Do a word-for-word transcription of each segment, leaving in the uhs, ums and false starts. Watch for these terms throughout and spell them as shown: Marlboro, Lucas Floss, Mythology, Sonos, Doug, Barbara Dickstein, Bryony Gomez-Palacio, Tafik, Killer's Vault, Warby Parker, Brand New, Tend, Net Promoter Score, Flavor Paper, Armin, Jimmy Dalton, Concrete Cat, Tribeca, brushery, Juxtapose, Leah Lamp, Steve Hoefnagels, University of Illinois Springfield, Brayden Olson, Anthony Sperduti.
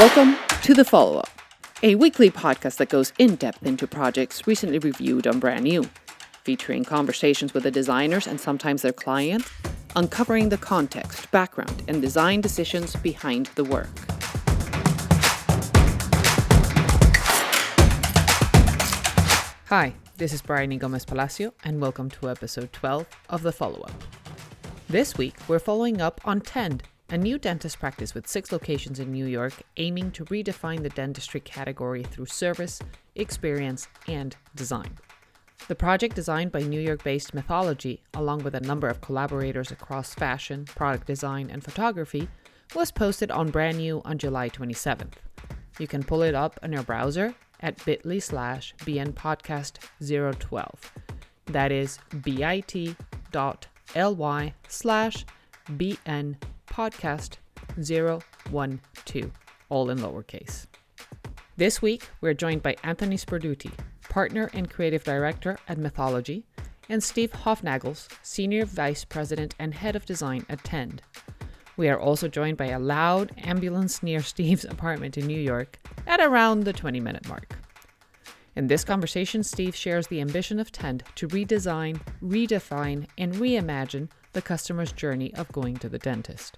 Welcome to The Follow-Up, a weekly podcast that goes in-depth into projects recently reviewed on Brand New, featuring conversations with the designers and sometimes their clients, uncovering the context, background, and design decisions behind the work. Hi, this is Bryony Gomez-Palacio, and welcome to episode twelve of The Follow-Up. This week, we're following up on Tend, a new dentist practice with six locations in New York aiming to redefine the dentistry category through service, experience, and design. The project, designed by New York-based Mythology, along with a number of collaborators across fashion, product design, and photography, was posted on Brand New on July twenty-seventh. You can pull it up on your browser at bit.ly slash bnpodcast012. That is bit.ly slash bn podcast zero one two, all in lowercase. This week, we're joined by Anthony Sperduti, partner and creative director at Mythology, and Steve Hoefnagels, senior vice president and head of design at Tend. We are also joined by a loud ambulance near Steve's apartment in New York at around the twenty-minute mark. In this conversation, Steve shares the ambition of Tend to redesign, redefine, and reimagine the customer's journey of going to the dentist,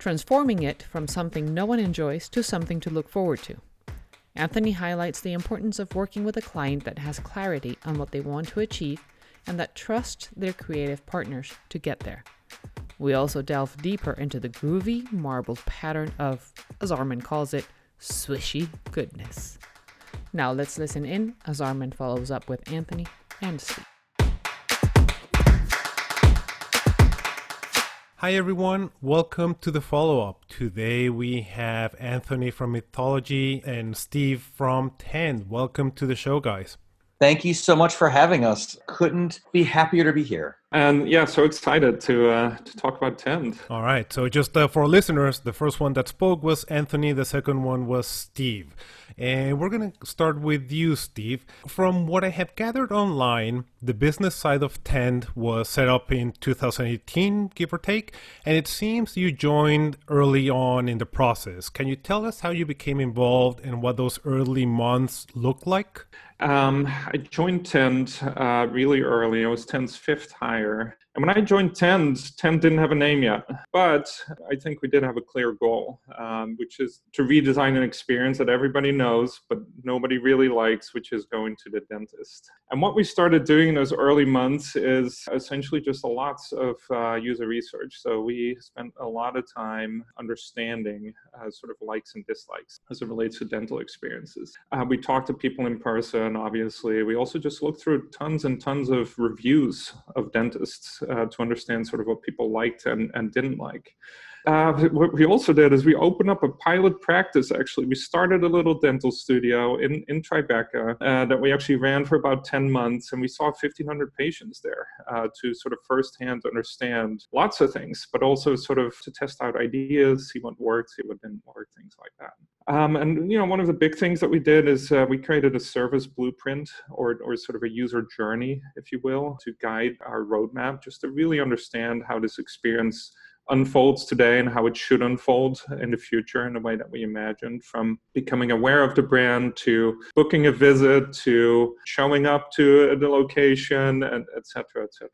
transforming it from something no one enjoys to something to look forward to. Anthony highlights the importance of working with a client that has clarity on what they want to achieve and that trusts their creative partners to get there. We also delve deeper into the groovy, marbled pattern of, as Armin calls it, swishy goodness. Now let's listen in as Armin follows up with Anthony and Steve. Hi everyone, welcome to The Follow-Up. Today we have Anthony from Mythology and Steve from Tend. Welcome to the show, guys. Thank you so much for having us. Couldn't be happier to be here. And yeah, so excited to uh, to talk about Tend. All right, so just uh, for listeners, the first one that spoke was Anthony, the second one was Steve. And we're going to start with you, Steve. From what I have gathered online, the business side of Tend was set up in two thousand eighteen, give or take, and it seems you joined early on in the process. Can you tell us how you became involved and what those early months looked like? Um, I joined Tend uh, really early. I was Tend's fifth hire. And when I joined Tend, Tend didn't have a name yet, but I think we did have a clear goal, um, which is to redesign an experience that everybody knows, but nobody really likes, which is going to the dentist. And what we started doing in those early months is essentially just a lot of uh, user research. So we spent a lot of time understanding uh, sort of likes and dislikes as it relates to dental experiences. Uh, we talked to people in person, obviously. We also just looked through tons and tons of reviews of dentists. Uh, to understand sort of what people liked and, and didn't like. Uh, what we also did is we opened up a pilot practice, actually. We started a little dental studio in, in Tribeca uh, that we actually ran for about ten months, and we saw fifteen hundred patients there uh, to sort of firsthand understand lots of things, but also sort of to test out ideas, see what worked, see what didn't work, things like that. Um, and, you know, one of the big things that we did is uh, we created a service blueprint or, or sort of a user journey, if you will, to guide our roadmap, just to really understand how this experience unfolds today and how it should unfold in the future in the way that we imagined, from becoming aware of the brand to booking a visit to showing up to the location, and et cetera, et cetera.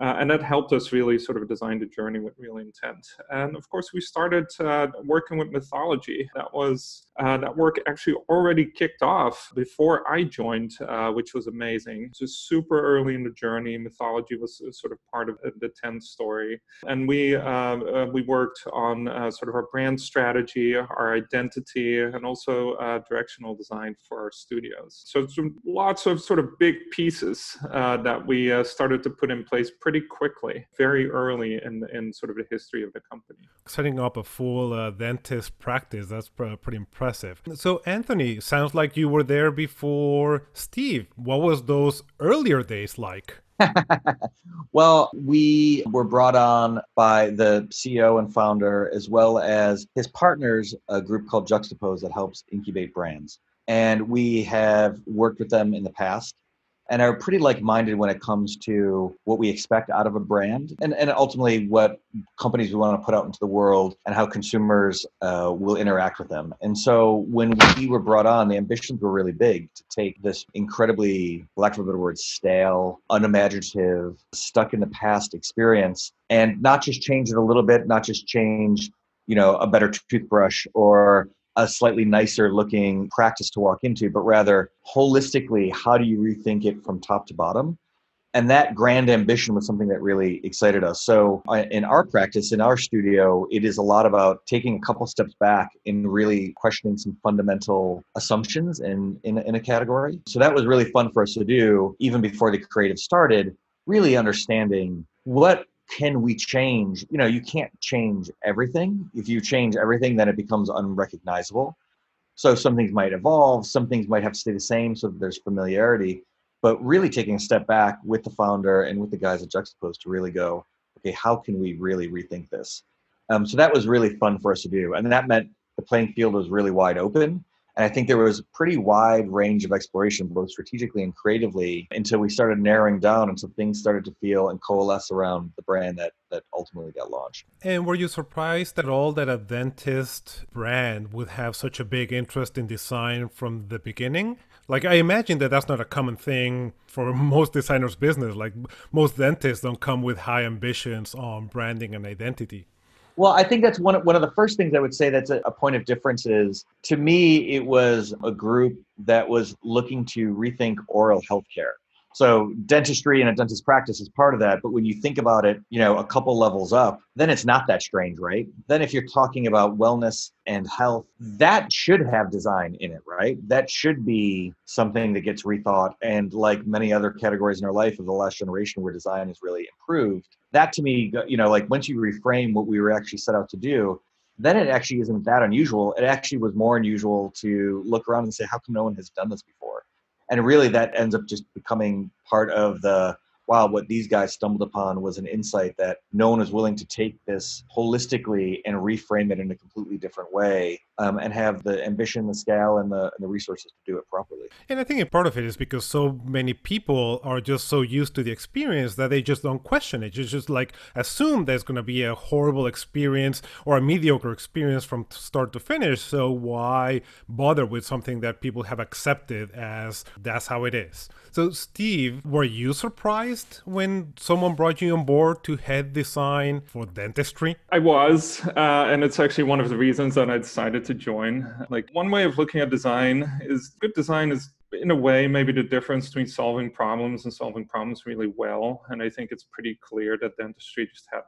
Uh, and that helped us really sort of design the journey with real intent. And of course, we started uh, working with Mythology. That was uh, that work actually already kicked off before I joined, uh, which was amazing. So super early in the journey, Mythology was sort of part of the Tend story. And we uh, uh, we worked on uh, sort of our brand strategy, our identity, and also uh, directional design for our studios. So lots of sort of big pieces uh, that we uh, started to put in place pretty pretty quickly, very early in, in sort of the history of the company. Setting up a full uh, dentist practice, that's pr- pretty impressive. So Anthony, sounds like you were there before Steve. What was those earlier days like? Well, we were brought on by the C E O and founder, as well as his partners, a group called Juxtapose that helps incubate brands. And we have worked with them in the past. and are pretty like-minded when it comes to what we expect out of a brand and, and ultimately what companies we want to put out into the world and how consumers uh, will interact with them. And so when we were brought on, the ambitions were really big to take this incredibly, for lack of a better word, stale, unimaginative, stuck in the past experience and not just change it a little bit, not just change, you know, a better toothbrush or a slightly nicer looking practice to walk into, but rather holistically, how do you rethink it from top to bottom? And that grand ambition was something that really excited us. So in our practice, in our studio, it is a lot about taking a couple steps back and really questioning some fundamental assumptions in, in, in a category. So that was really fun for us to do, even before the creative started, really understanding what can we change? You know, you can't change everything. If you change everything, then it becomes unrecognizable. So some things might evolve, some things might have to stay the same so that there's familiarity, but really taking a step back with the founder and with the guys at Juxtapose to really go, okay, how can we really rethink this? Um, so that was really fun for us to do. And that meant the playing field was really wide open. And I think there was a pretty wide range of exploration, both strategically and creatively, until we started narrowing down, until things started to feel and coalesce around the brand that that ultimately got launched. And were you surprised at all that a dentist brand would have such a big interest in design from the beginning? Like, I imagine that that's not a common thing for most designers' business. Like, most dentists don't come with high ambitions on branding and identity. Well, I think that's one of, one of the first things I would say that's a, a point of difference is, to me, it was a group that was looking to rethink oral healthcare. So dentistry and a dentist practice is part of that. But when you think about it, you know, a couple levels up, then it's not that strange, right? Then if you're talking about wellness and health, that should have design in it, right? That should be something that gets rethought. And like many other categories in our life of the last generation where design has really improved, that to me, you know, like once you reframe what we were actually set out to do, then it actually isn't that unusual. It actually was more unusual to look around and say, how come no one has done this before? And really that ends up just becoming part of the, wow, what these guys stumbled upon was an insight that no one was willing to take this holistically and reframe it in a completely different way, um, and have the ambition, the scale, and the, and the resources to do it properly. And I think part of it is because so many people are just so used to the experience that they just don't question it. You just like assume there's going to be a horrible experience or a mediocre experience from start to finish. So why bother with something that people have accepted as that's how it is? So Steve, were you surprised when someone brought you on board to head design for dentistry? I was, uh, and it's actually one of the reasons that I decided to join. Like, one way of looking at design is, good design is in a way maybe the difference between solving problems and solving problems really well. And I think it's pretty clear that dentistry just had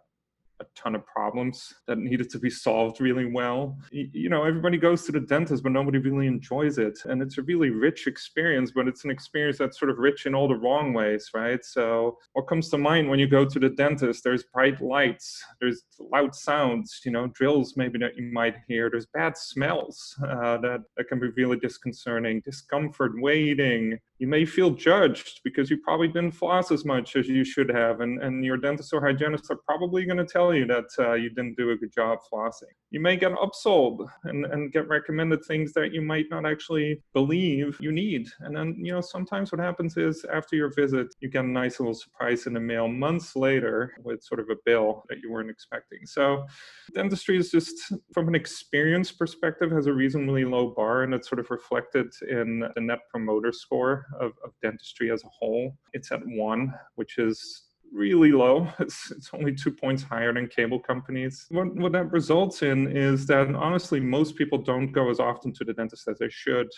a ton of problems that needed to be solved really well. You know, everybody goes to the dentist, but nobody really enjoys it. And it's a really rich experience, but it's an experience that's sort of rich in all the wrong ways, right? So what comes to mind when you go to the dentist? There's bright lights, there's loud sounds, you know, drills maybe that you might hear. There's bad smells uh, that, that can be really disconcerting, discomfort, waiting. You may feel judged because you probably didn't floss as much as you should have. And, and your dentist or hygienist are probably going to tell you that uh, you didn't do a good job flossing. You may get upsold and, and get recommended things that you might not actually believe you need. And then, you know, sometimes what happens is after your visit, you get a nice little surprise in the mail months later with sort of a bill that you weren't expecting. So dentistry is just, from an experience perspective, has a reasonably low bar, and it's sort of reflected in the net promoter score of, of dentistry as a whole. It's at one, which is really low. It's, it's only two points higher than cable companies. What, what that results in is that, honestly, most people don't go as often to the dentist as they should,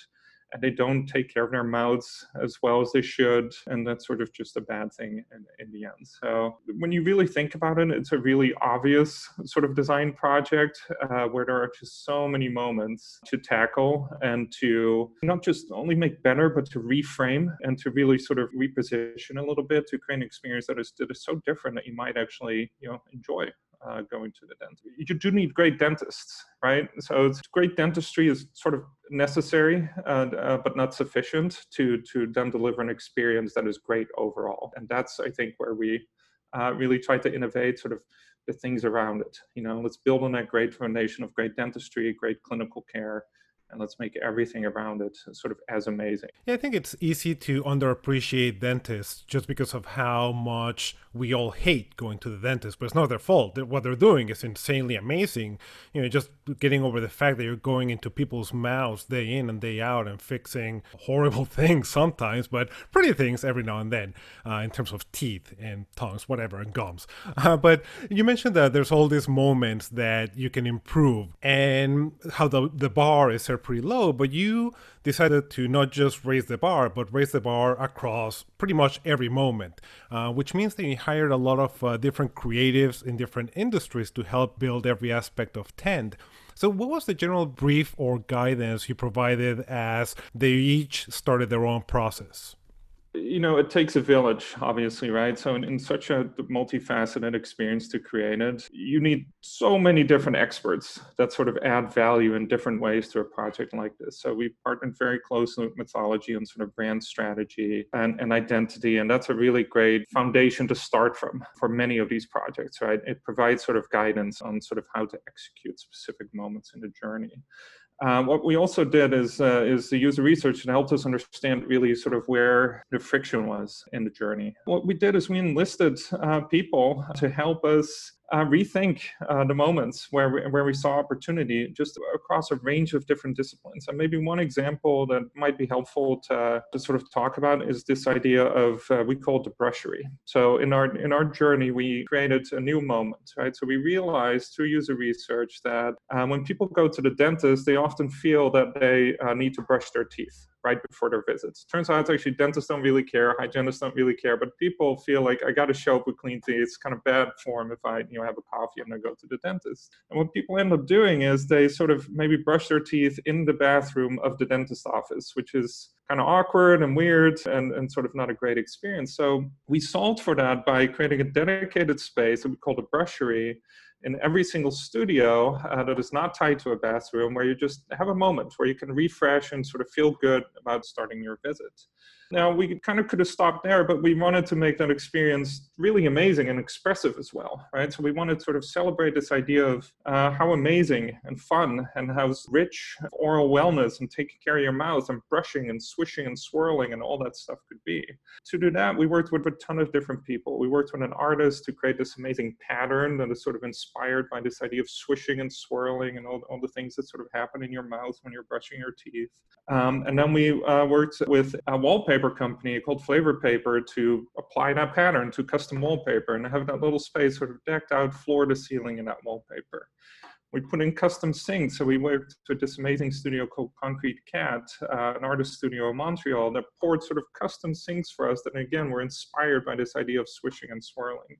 and they don't take care of their mouths as well as they should. And that's sort of just a bad thing in, in the end. So when you really think about it, it's a really obvious sort of design project uh, where there are just so many moments to tackle and to not just only make better, but to reframe and to really sort of reposition a little bit to create an experience that is, that is so different that you might actually, you know, enjoy. Uh, going to the dentist. You do need great dentists, right? So it's great dentistry is sort of necessary, uh, uh, but not sufficient to, to then deliver an experience that is great overall. And that's, I think, where we uh, really try to innovate sort of the things around it. You know, let's build on that great foundation of great dentistry, great clinical care, and let's make everything around it sort of as amazing. Yeah, I think it's easy to underappreciate dentists just because of how much we all hate going to the dentist, but it's not their fault. What they're doing is insanely amazing. You know, just getting over the fact that you're going into people's mouths day in and day out and fixing horrible things sometimes, but pretty things every now and then uh, in terms of teeth and tongues, whatever, and gums. Uh, but you mentioned that there's all these moments that you can improve and how the, the bar is set pretty low, but you decided to not just raise the bar, but raise the bar across pretty much every moment, uh, which means that you hired a lot of uh, different creatives in different industries to help build every aspect of Tend. So what was the general brief or guidance you provided as they each started their own process? You know, it takes a village, obviously, right? So in, in such a multifaceted experience to create it, you need so many different experts that sort of add value in different ways to a project like this. So we partnered very closely with Mythology on sort of brand strategy and, and identity. And that's a really great foundation to start from for many of these projects, right? It provides sort of guidance on sort of how to execute specific moments in the journey. Uh, what we also did is uh, is the user research that helped us understand really sort of where the friction was in the journey. What we did is we enlisted uh, people to help us Uh, rethink uh, the moments where we, where we saw opportunity just across a range of different disciplines. And maybe one example that might be helpful to, uh, to sort of talk about is this idea of, uh, we call it the brushery. So in our in our journey, we created a new moment, right? So we realized through user research that um, when people go to the dentist, they often feel that they uh, need to brush their teeth right before their visits. Turns out actually dentists don't really care, hygienists don't really care, but people feel like, I got to show up with clean teeth. It's kind of bad form if I you know have a coffee and I go to the dentist. And what people end up doing is they sort of maybe brush their teeth in the bathroom of the dentist office, which is kind of awkward and weird and, and sort of not a great experience. So we solved for that by creating a dedicated space that we call the brushery in every single studio uh, that is not tied to a bathroom, where you just have a moment where you can refresh and sort of feel good about starting your visit. Now, we kind of could have stopped there, but we wanted to make that experience really amazing and expressive as well, right? So we wanted to sort of celebrate this idea of uh, how amazing and fun and how rich oral wellness and taking care of your mouth and brushing and swishing and swirling and all that stuff could be. To do that, we worked with a ton of different people. We worked with an artist to create this amazing pattern that is sort of inspired by this idea of swishing and swirling and all, all the things that sort of happen in your mouth when you're brushing your teeth. Um, and then we uh, worked with a wallpaper company called Flavor Paper to apply that pattern to custom wallpaper and have that little space sort of decked out floor to ceiling in that wallpaper. We put in custom sinks, so we worked with this amazing studio called Concrete Cat, uh, an artist studio in Montreal that poured sort of custom sinks for us that again were inspired by this idea of swishing and swirling.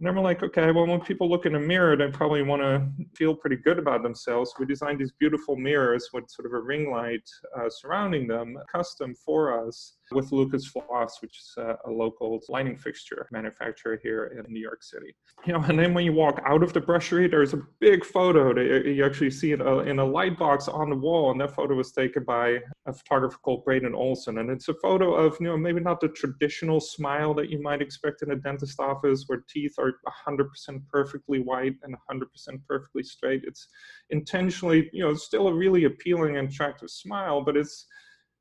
And then we're like, okay, well, when people look in a mirror, they probably want to feel pretty good about themselves. We designed these beautiful mirrors with sort of a ring light uh, surrounding them, custom for us, with Lucas Floss, which is a, a local lighting fixture manufacturer here in New York City. You know, and then when you walk out of the brushery, there's a big photo that you actually see in a, in a light box on the wall, and that photo was taken by a photographer called Brayden Olson. And it's a photo of, you know, maybe not the traditional smile that you might expect in a dentist office where teeth are one hundred percent perfectly white and one hundred percent perfectly straight. It's intentionally, you know, still a really appealing and attractive smile, but it's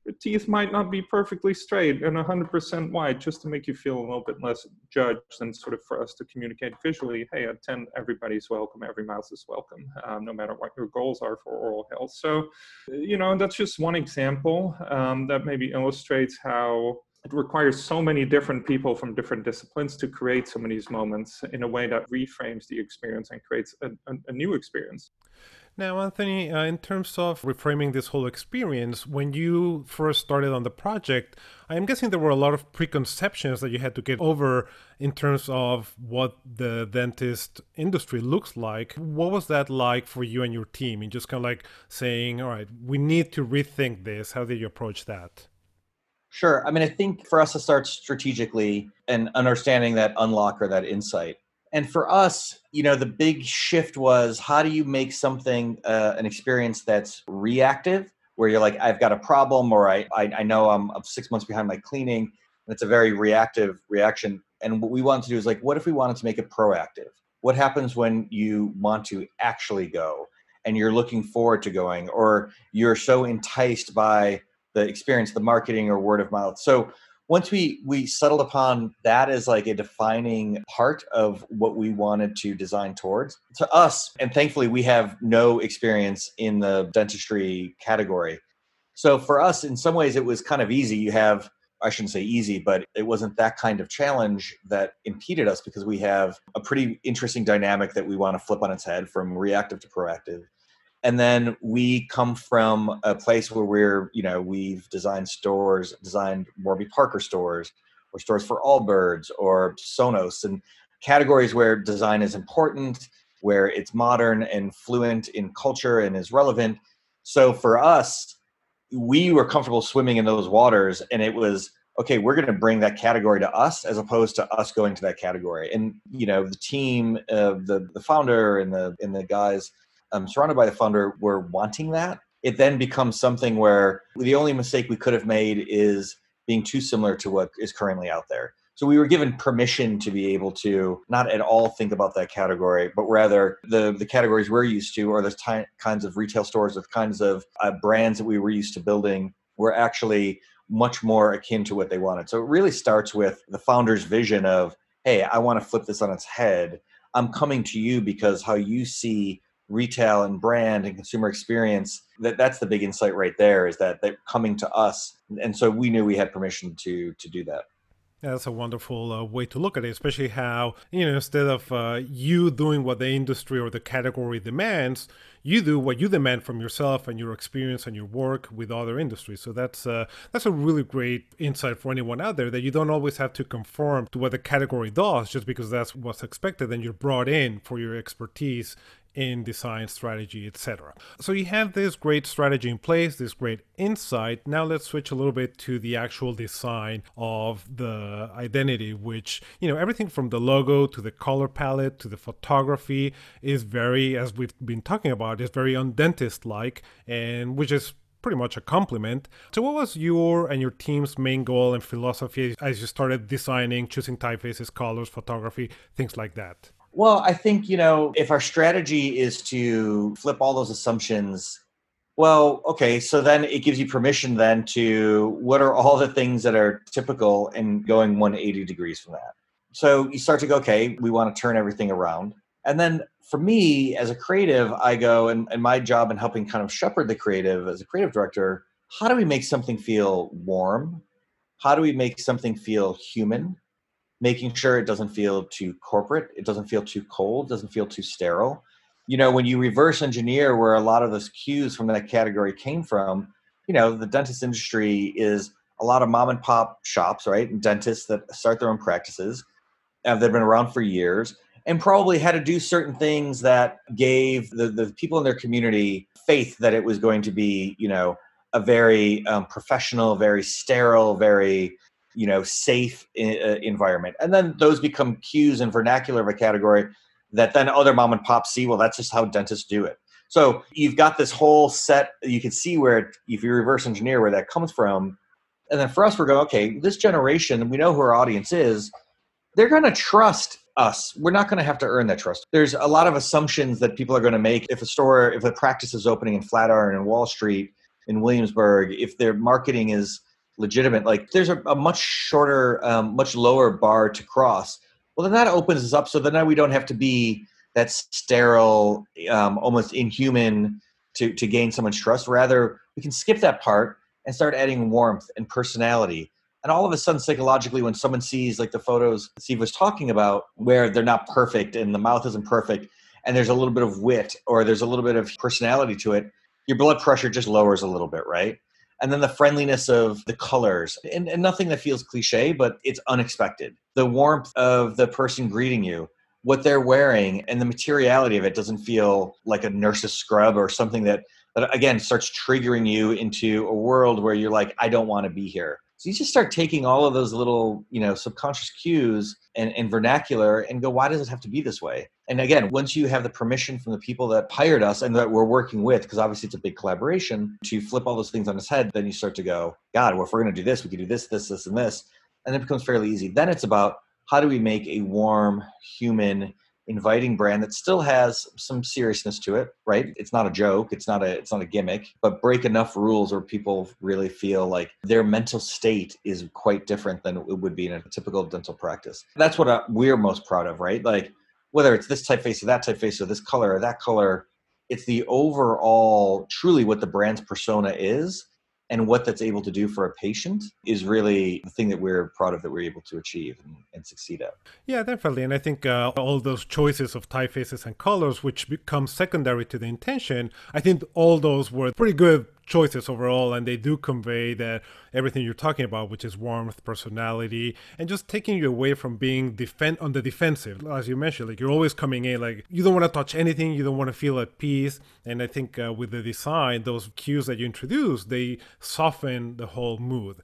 the teeth might not be perfectly straight and one hundred percent wide, just to make you feel a little bit less judged and sort of for us to communicate visually, hey, at Tend, everybody's welcome, every mouth is welcome, um, no matter what your goals are for oral health. So, you know, that's just one example um, that maybe illustrates how it requires so many different people from different disciplines to create some of these moments in a way that reframes the experience and creates a, a, a new experience. Now, Anthony, uh, in terms of reframing this whole experience, when you first started on the project, I'm guessing there were a lot of preconceptions that you had to get over in terms of what the dentist industry looks like. What was that like for you and your team? And just kind of like saying, all right, we need to rethink this. How did you approach that? Sure. I mean, I think for us to start strategically and understanding that unlock or that insight. And for us, you know, the big shift was, how do you make something, uh, an experience that's reactive, where you're like, I've got a problem, or I, I, I know I'm, I'm six months behind my cleaning, and it's a very reactive reaction. And what we wanted to do is like, what if we wanted to make it proactive? What happens when you want to actually go and you're looking forward to going, or you're so enticed by the experience, the marketing, or word of mouth. So once we we settled upon that as like a defining part of what we wanted to design towards, to us, and thankfully we have no experience in the dentistry category. So for us, in some ways, it was kind of easy. You have, I shouldn't say easy, but it wasn't that kind of challenge that impeded us, because we have a pretty interesting dynamic that we want to flip on its head from reactive to proactive. And then we come from a place where we're, you know, we've designed stores, designed Warby Parker stores, or stores for Allbirds or Sonos, and categories where design is important, where it's modern and fluent in culture and is relevant. So for us, we were comfortable swimming in those waters, and it was, okay, we're going to bring that category to us as opposed to us going to that category. And, you know, the team of the, the founder and the, and the guys, Um, surrounded by the founder, were wanting that. It then becomes something where the only mistake we could have made is being too similar to what is currently out there. So we were given permission to be able to not at all think about that category, but rather the, the categories we're used to, or the ty- kinds of retail stores, the kinds of uh, brands that we were used to building, were actually much more akin to what they wanted. So it really starts with the founder's vision of, hey, I want to flip this on its head. I'm coming to you because how you see retail and brand and consumer experience, that that's the big insight right there, is that they're coming to us. And so we knew we had permission to to do that. Yeah, that's a wonderful uh, way to look at it, especially how, you know, instead of uh, you doing what the industry or the category demands, you do what you demand from yourself and your experience and your work with other industries. So that's uh, that's a really great insight for anyone out there, that you don't always have to conform to what the category does just because that's what's expected, and you're brought in for your expertise in design, strategy, et cetera. So you have this great strategy in place, this great insight. Now let's switch a little bit to the actual design of the identity, which, you know, everything from the logo to the color palette to the photography is very, as we've been talking about, is very undentist-like, and which is pretty much a compliment. So what was your and your team's main goal and philosophy as you started designing, choosing typefaces, colors, photography, things like that? Well, I think, you know, if our strategy is to flip all those assumptions, well, okay, so then it gives you permission then to what are all the things that are typical and going one hundred eighty degrees from that. So you start to go, okay, we want to turn everything around. And then for me as a creative, I go, and, and my job in helping kind of shepherd the creative as a creative director, how do we make something feel warm? How do we make something feel human? Making sure it doesn't feel too corporate, it doesn't feel too cold, doesn't feel too sterile. You know, when you reverse engineer where a lot of those cues from that category came from, you know, the dentist industry is a lot of mom and pop shops, right? And dentists that start their own practices. Uh, they've been around for years and probably had to do certain things that gave the, the people in their community faith that it was going to be, you know, a very um, professional, very sterile, very, you know, safe environment. And then those become cues and vernacular of a category that then other mom and pop see, well, that's just how dentists do it. So you've got this whole set, you can see where, if you reverse engineer where that comes from. And then for us, we're going, okay, this generation, we know who our audience is. They're going to trust us. We're not going to have to earn that trust. There's a lot of assumptions that people are going to make. If a store, if a practice is opening in Flatiron and Wall Street in Williamsburg, if their marketing is legitimate, like there's a, a much shorter, um, much lower bar to cross. Well, then that opens us up. So then now we don't have to be that sterile, um, almost inhuman to, to gain someone's trust. Rather, we can skip that part and start adding warmth and personality. And all of a sudden, psychologically, when someone sees like the photos Steve was talking about, where they're not perfect and the mouth isn't perfect, and there's a little bit of wit or there's a little bit of personality to it, your blood pressure just lowers a little bit, right? And then the friendliness of the colors, and, and nothing that feels cliche, but it's unexpected. The warmth of the person greeting you, what they're wearing, and the materiality of it doesn't feel like a nurse's scrub or something that, that again, starts triggering you into a world where you're like, I don't want to be here. So you just start taking all of those little, you know, subconscious cues and, and vernacular and go, why does it have to be this way? And again, once you have the permission from the people that hired us and that we're working with, because obviously it's a big collaboration, to flip all those things on its head, then you start to go, God, well, if we're going to do this, we can do this, this, this, and this. And it becomes fairly easy. Then it's about how do we make a warm, human inviting brand that still has some seriousness to it, right? It's not a joke. It's not a, it's not a gimmick, but break enough rules where people really feel like their mental state is quite different than it would be in a typical dental practice. That's what we're most proud of, right? Like whether it's this typeface or that typeface or this color or that color, it's the overall, truly what the brand's persona is and what that's able to do for a patient is really the thing that we're proud of that we're able to achieve and, and succeed at. Yeah, definitely. And I think uh, all those choices of typefaces and colors, which become secondary to the intention, I think all those were pretty good choices overall, and they do convey that everything you're talking about, which is warmth, personality, and just taking you away from being defend on the defensive. As you mentioned, like you're always coming in, like you don't want to touch anything, you don't want to feel at peace. And I think uh, with the design, those cues that you introduce, they soften the whole mood.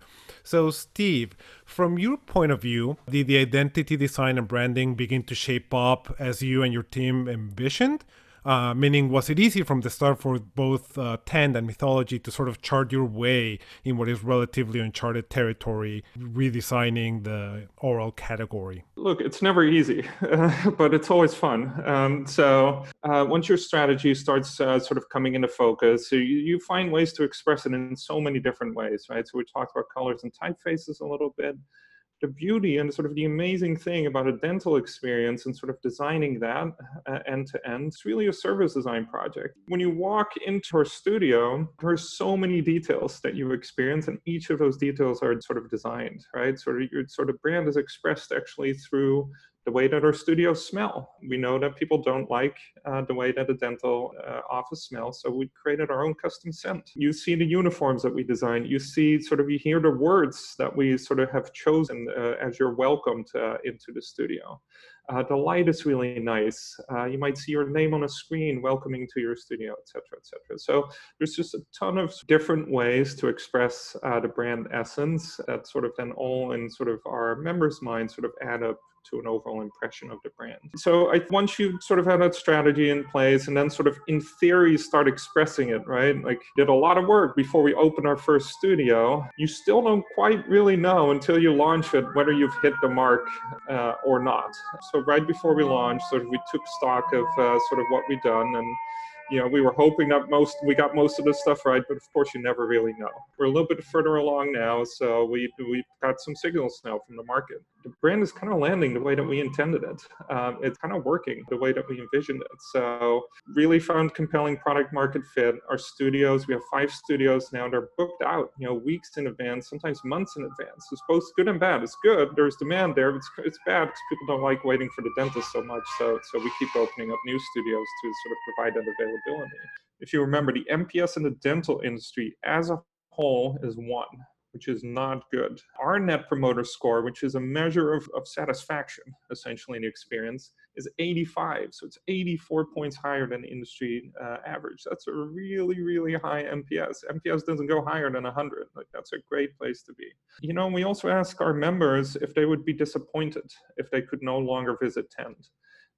So Steve, from your point of view, did the identity design and branding begin to shape up as you and your team envisioned? Uh, meaning, was it easy from the start for both uh, Tend and Mythology to sort of chart your way in what is relatively uncharted territory, redesigning the oral category? Look, it's never easy, uh, but it's always fun. Um, so uh, once your strategy starts uh, sort of coming into focus, so you, you find ways to express it in so many different ways, right? So we talked about colors and typefaces a little bit. The beauty and sort of the amazing thing about a dental experience and sort of designing that uh, end to end, it's really a service design project. When you walk into her studio, there are so many details that you experience, and each of those details are sort of designed, right? Sort of your sort of brand is expressed actually through the way that our studios smell. We know that people don't like uh, the way that a dental uh, office smells, so we created our own custom scent. You see the uniforms that we designed. You see sort of, you hear the words that we sort of have chosen uh, as you're welcomed uh, into the studio. Uh, the light is really nice. Uh, you might see your name on a screen welcoming to your studio, et cetera, et cetera. So there's just a ton of different ways to express uh, the brand essence that sort of then all in sort of our members' minds sort of add up to an overall impression of the brand. So I, once you sort of have that strategy in place and then sort of in theory start expressing it, right? Like did a lot of work before we opened our first studio. You still don't quite really know until you launch it whether you've hit the mark uh, or not. So right before we launched, sort of we took stock of uh, sort of what we'd done, and you know, we were hoping that most we got most of the stuff right, but of course you never really know. We're a little bit further along now, so we we've got some signals now from the market. The brand is kind of landing the way that we intended it. Um, it's kind of working the way that we envisioned it. So really found compelling product market fit. Our studios, we have five studios now. They're booked out, you know, weeks in advance, sometimes months in advance. It's both good and bad. It's good. There's demand there. But it's it's bad because people don't like waiting for the dentist so much. So so we keep opening up new studios to sort of provide that availability. If you remember, the M P S in the dental industry as a whole is one, which is not good. Our Net Promoter Score, which is a measure of, of satisfaction, essentially in the experience, is eighty-five. So it's eighty-four points higher than the industry uh, average. That's a really, really high M P S. M P S doesn't go higher than one hundred. Like that's a great place to be. You know, we also ask our members if they would be disappointed if they could no longer visit Tend.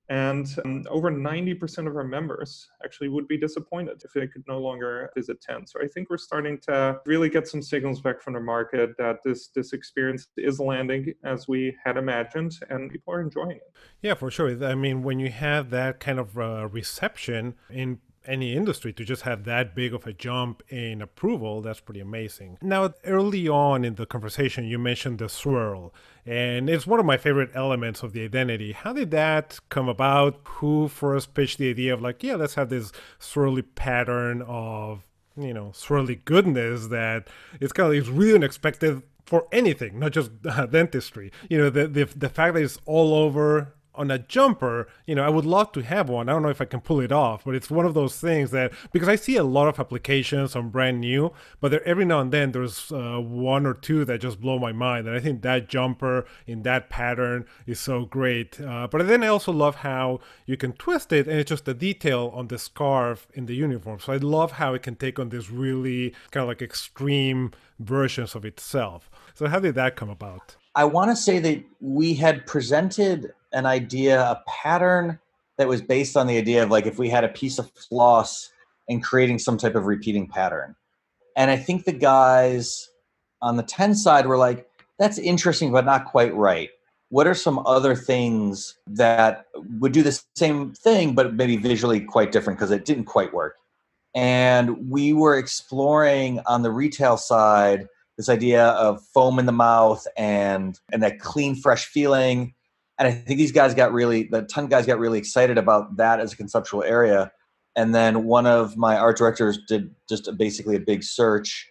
And um, over ninety percent of our members actually would be disappointed if they could no longer visit Tend. So I think we're starting to really get some signals back from the market that this this experience is landing as we had imagined, and people are enjoying it. Yeah, for sure. I mean, when you have that kind of uh, reception in any industry, to just have that big of a jump in approval, that's pretty amazing. Now, early on in the conversation, you mentioned the swirl, and it's one of my favorite elements of the identity. How did that come about? Who first pitched the idea of like, yeah, let's have this swirly pattern of, you know, swirly goodness that it's kind of, it's really unexpected for anything, not just uh, dentistry. You know, the, the the fact that it's all over on a jumper, you know, I would love to have one. I don't know if I can pull it off, but it's one of those things that, because I see a lot of applications on Brand New, but there, every now and then there's uh, one or two that just blow my mind. And I think that jumper in that pattern is so great. Uh, but then I also love how you can twist it, and it's just the detail on the scarf in the uniform. So I love how it can take on this really kind of like extreme versions of itself. So how did that come about? I want to say that we had presented an idea, a pattern that was based on the idea of like if we had a piece of floss and creating some type of repeating pattern. And I think the guys on the Tend side were like, that's interesting, but not quite right. what are some other things that would do the same thing, but maybe visually quite different because it didn't quite work? And we were exploring on the retail side this idea of foam in the mouth and and that clean, fresh feeling. And I think these guys got really, the Tend guys got really excited about that as a conceptual area. And then one of my art directors did just a, basically a big search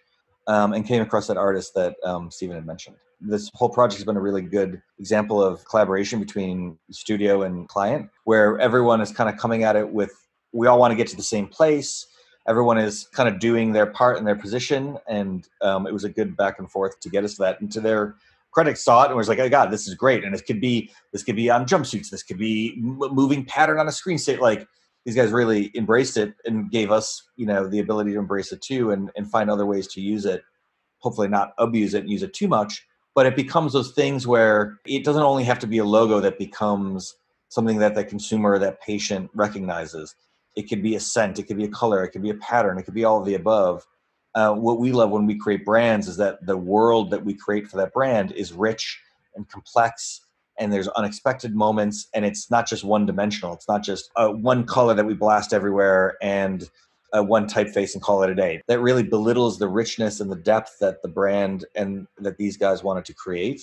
um, and came across that artist that um, Stephen had mentioned. This whole project has been a really good example of collaboration between studio and client, where everyone is kind of coming at it with, we all want to get to the same place. Everyone is kind of doing their part in their position. And um, it was a good back and forth to get us to that. And to their credit, saw it and was like, oh God, this is great. And it could be, this could be on jumpsuits. This could be moving pattern on a screen state. Like, these guys really embraced it and gave us, you know, the ability to embrace it too, and, and find other ways to use it. Hopefully not abuse it and use it too much, but it becomes those things where it doesn't only have to be a logo that becomes something that the consumer, that patient recognizes. It could be a scent, it could be a color, it could be a pattern, it could be all of the above. Uh, what we love when we create brands is that the world that we create for that brand is rich and complex, and there's unexpected moments, and it's not just one-dimensional. It's not just uh, one color that we blast everywhere and uh, one typeface and call it a day. That really belittles the richness and the depth that the brand and that these guys wanted to create.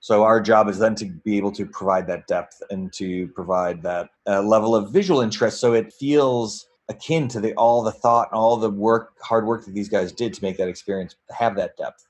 So our job is then to be able to provide that depth and to provide that uh, level of visual interest, so it feels akin to the, all the thought and all the work, hard work that these guys did to make that experience have that depth.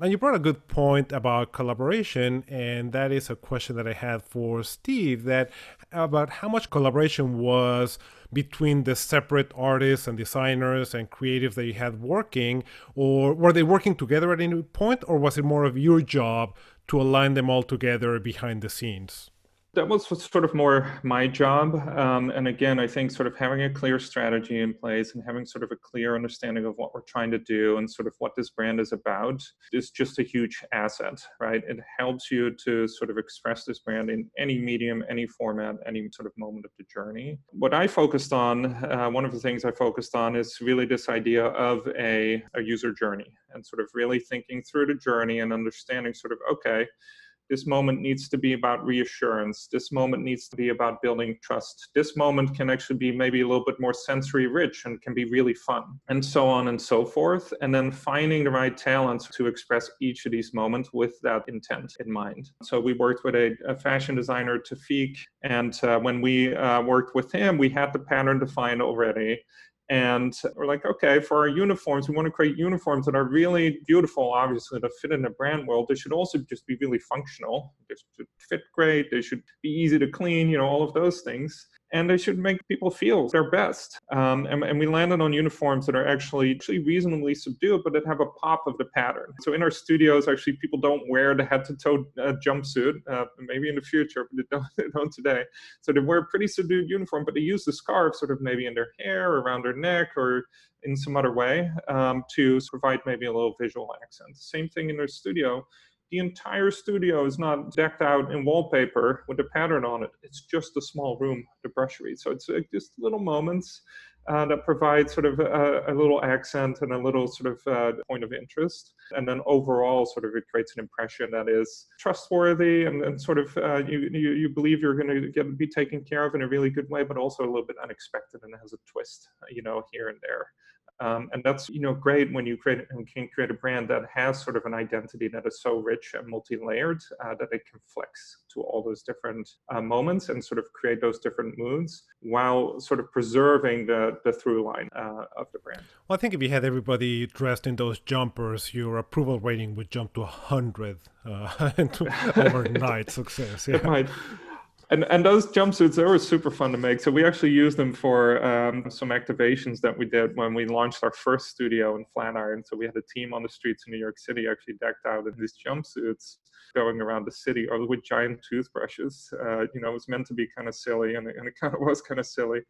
And you brought a good point about collaboration, and that is a question that I had for Steve, that about how much collaboration was between the separate artists and designers and creatives that you had working, or were they working together at any point, or was it more of your job to align them all together behind the scenes? That was sort of more my job. Um, and again, I think sort of having a clear strategy in place and having sort of a clear understanding of what we're trying to do and sort of what this brand is about is just a huge asset, right? It helps you to sort of express this brand in any medium, any format, any sort of moment of the journey. What I focused on, uh, one of the things I focused on is really this idea of a, a user journey and sort of really thinking through the journey and understanding sort of, okay, this moment needs to be about reassurance. This moment needs to be about building trust. This moment can actually be maybe a little bit more sensory rich and can be really fun, and so on and so forth. And then finding the right talents to express each of these moments with that intent in mind. So we worked with a, a fashion designer, Tafik, and uh, when we uh, worked with him, we had the pattern defined already. And we're like, okay, for our uniforms, we want to create uniforms that are really beautiful, obviously, that fit in the brand world. They should also just be really functional. They should fit great. They should be easy to clean, you know, all of those things. And they should make people feel their best. Um, and, and we landed on uniforms that are actually, actually reasonably subdued, but that have a pop of the pattern. So in our studios, actually, people don't wear the head-to-toe uh, jumpsuit, uh, maybe in the future, but they don't, they don't today. So they wear a pretty subdued uniform, but they use the scarf sort of maybe in their hair, around their neck, or in some other way um, to provide maybe a little visual accent. Same thing in their studio. The entire studio is not decked out in wallpaper with a pattern on it. It's just a small room, the brushery. So it's like just little moments uh, that provide sort of a, a little accent and a little sort of uh, point of interest. And then overall, sort of it creates an impression that is trustworthy and, and sort of uh, you, you you believe you're going to be taken care of in a really good way, but also a little bit unexpected and has a twist, you know, here and there. Um, and that's, you know, great when you create and can create a brand that has sort of an identity that is so rich and multi-layered uh, that it can flex to all those different uh, moments and sort of create those different moods while sort of preserving the, the through line uh, of the brand. Well, I think if you had everybody dressed in those jumpers, your approval rating would jump to one hundred uh, overnight success. Yeah. It might. And, and those jumpsuits, they were super fun to make. So we actually used them for um, some activations that we did when we launched our first studio in Flatiron. So we had a team on the streets in New York City actually decked out in these jumpsuits going around the city or with giant toothbrushes. Uh, you know, it was meant to be kind of silly, and it, and it kind of was kind of silly.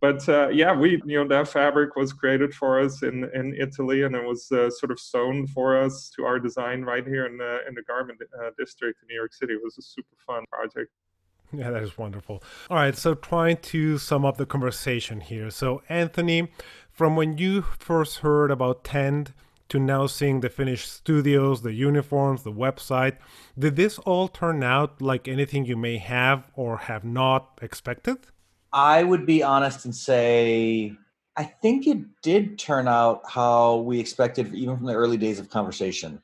But uh, yeah, we, you know, that fabric was created for us in, in Italy, and it was uh, sort of sewn for us to our design right here in the, in the garment uh, district in New York City. It was a super fun project. Yeah, that is wonderful. All right, so trying to sum up the conversation here. So, Anthony, from when you first heard about Tend to now seeing the finished studios, the uniforms, the website. Did this all turn out like anything you may have or have not expected? I would be honest and say, I think it did turn out how we expected, even from the early days of conversation.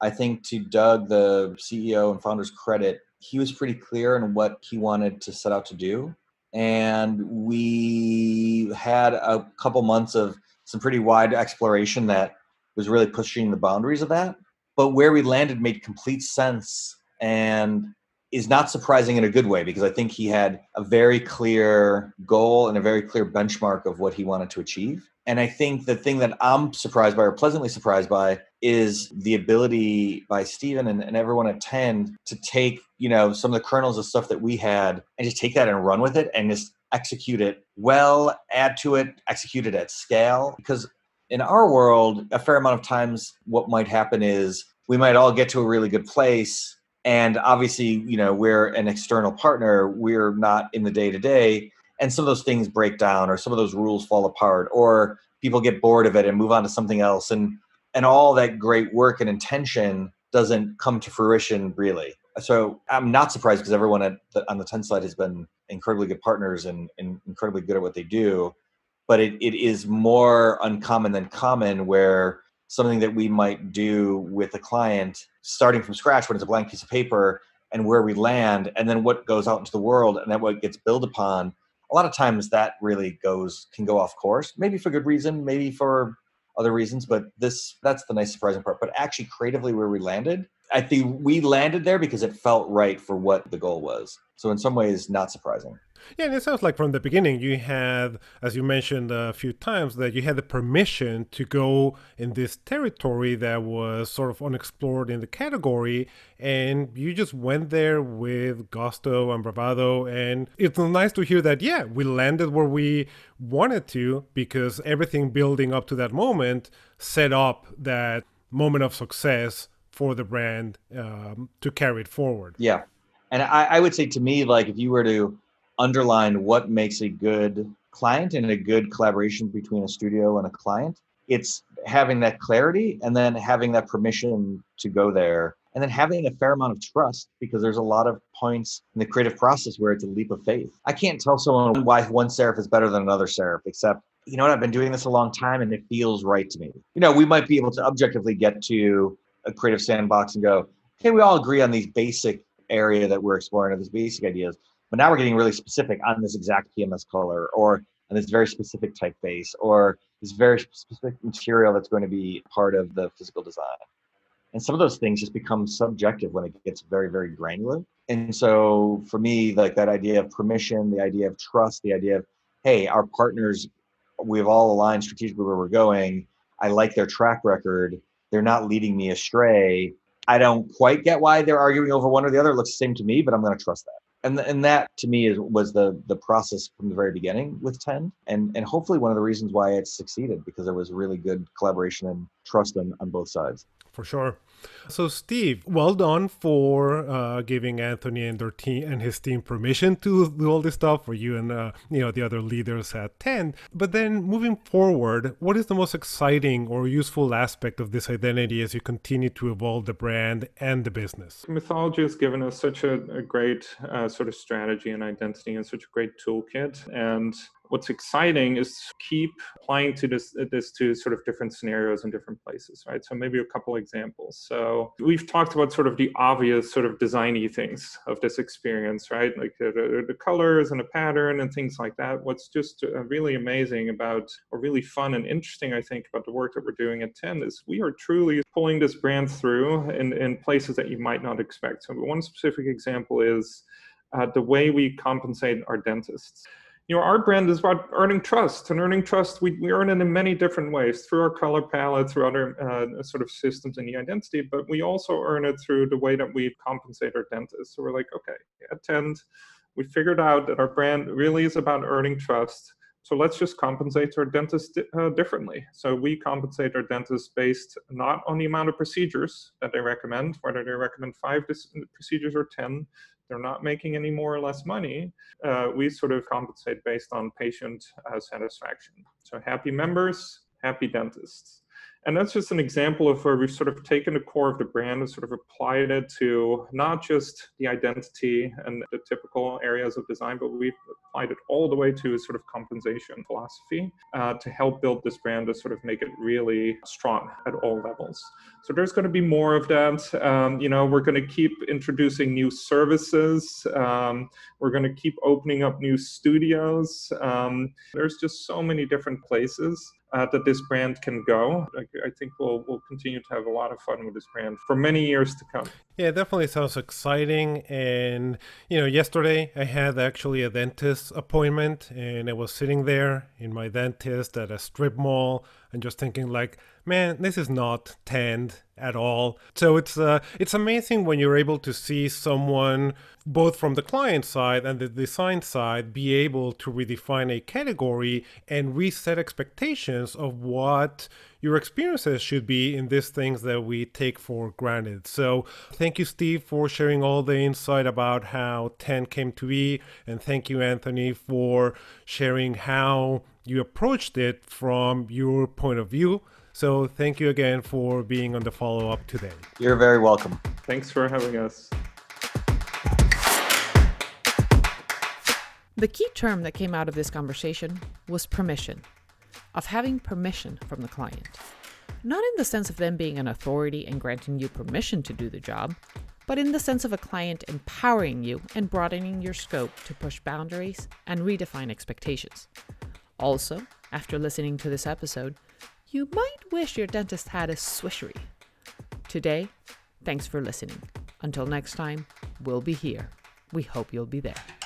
I think to Doug, the C E O and founder's credit, he was pretty clear on what he wanted to set out to do. And we had a couple months of some pretty wide exploration that was really pushing the boundaries of that. But where we landed made complete sense and is not surprising in a good way, because I think he had a very clear goal and a very clear benchmark of what he wanted to achieve. And I think the thing that I'm surprised by, or pleasantly surprised by, is the ability by Steven and, and everyone at Tend to take, you know, some of the kernels of stuff that we had and just take that and run with it and just execute it well, add to it, execute it at scale. Because in our world, a fair amount of times what might happen is we might all get to a really good place. And obviously, you know, we're an external partner. We're not in the day to day. And some of those things break down, or some of those rules fall apart, or people get bored of it and move on to something else. And and all that great work and intention doesn't come to fruition, really. So I'm not surprised, because everyone at the, on the Tend side has been incredibly good partners and, and incredibly good at what they do. But it, it is more uncommon than common where something that we might do with a client starting from scratch when it's a blank piece of paper and where we land and then what goes out into the world and then what gets built upon, a lot of times that really goes can go off course, maybe for good reason, maybe for other reasons. But this that's the nice surprising part. But actually creatively where we landed, I think we landed there because it felt right for what the goal was. So in some ways, not surprising. Yeah, and it sounds like from the beginning you had, as you mentioned a few times, that you had the permission to go in this territory that was sort of unexplored in the category, and you just went there with gusto and bravado. And it's nice to hear that, yeah, we landed where we wanted to, because everything building up to that moment set up that moment of success for the brand um, to carry it forward. Yeah, and I, I would say to me, like, if you were to underline what makes a good client and a good collaboration between a studio and a client, it's having that clarity and then having that permission to go there and then having a fair amount of trust, because there's a lot of points in the creative process where it's a leap of faith. I can't tell someone why one serif is better than another serif, except, you know what, I've been doing this a long time and it feels right to me. You know, we might be able to objectively get to a creative sandbox and go, okay, we all agree on these basic area that we're exploring or these basic ideas. But now we're getting really specific on this exact P M S color, or on this very specific typeface, or this very specific material that's going to be part of the physical design. And some of those things just become subjective when it gets very, very granular. And so for me, like that idea of permission, the idea of trust, the idea of, hey, our partners, we've all aligned strategically where we're going. I like their track record. They're not leading me astray. I don't quite get why they're arguing over one or the other. It looks the same to me, but I'm going to trust that. And and that to me is was the the process from the very beginning with Tend, and and hopefully one of the reasons why it succeeded, because there was really good collaboration and trust on, on both sides. For sure. So Steve, well done for uh, giving Anthony and their team and his team permission to do all this stuff for you and uh, you know the other leaders at Tend. But then moving forward, what is the most exciting or useful aspect of this identity as you continue to evolve the brand and the business? Mythology has given us such a, a great uh, sort of strategy and identity and such a great toolkit. And what's exciting is to keep applying to this, this to sort of different scenarios in different places, right? So maybe a couple examples. So we've talked about sort of the obvious sort of designy things of this experience, right? Like the, the colors and the pattern and things like that. What's just really amazing about, or really fun and interesting, I think, about the work that we're doing at Tend is we are truly pulling this brand through in, in places that you might not expect. So one specific example is uh, the way we compensate our dentists. You know, our brand is about earning trust, and earning trust, we, we earn it in many different ways, through our color palette, through other uh, sort of systems in the identity, but we also earn it through the way that we compensate our dentists. So we're like, okay, at Tend, we figured out that our brand really is about earning trust, so let's just compensate our dentists uh, differently. So we compensate our dentists based not on the amount of procedures that they recommend, whether they recommend five procedures or ten, they're not making any more or less money. Uh, we sort of compensate based on patient uh, satisfaction. So happy members, happy dentists. And that's just an example of where we've sort of taken the core of the brand and sort of applied it to not just the identity and the typical areas of design, but we've applied it all the way to a sort of compensation philosophy uh, to help build this brand to sort of make it really strong at all levels. So there's going to be more of that. Um, you know, we're going to keep introducing new services. Um, we're going to keep opening up new studios. Um, there's just so many different places Uh, that this brand can go. I, I think we'll we'll continue to have a lot of fun with this brand for many years to come. Yeah, it definitely sounds exciting. And, you know, yesterday I had actually a dentist appointment, and I was sitting there in my dentist at a strip mall and just thinking like, man, this is not Tend at all. So it's uh, it's amazing when you're able to see someone, both from the client side and the design side, be able to redefine a category and reset expectations of what your experiences should be in these things that we take for granted. So thank you, Steve, for sharing all the insight about how Tend came to be. And thank you, Anthony, for sharing how you approached it from your point of view. So thank you again for being on the follow-up today. You're very welcome. Thanks for having us. The key term that came out of this conversation was permission, of having permission from the client. Not in the sense of them being an authority and granting you permission to do the job, but in the sense of a client empowering you and broadening your scope to push boundaries and redefine expectations. Also, after listening to this episode, you might wish your dentist had a swishery. Today, thanks for listening. Until next time, we'll be here. We hope you'll be there.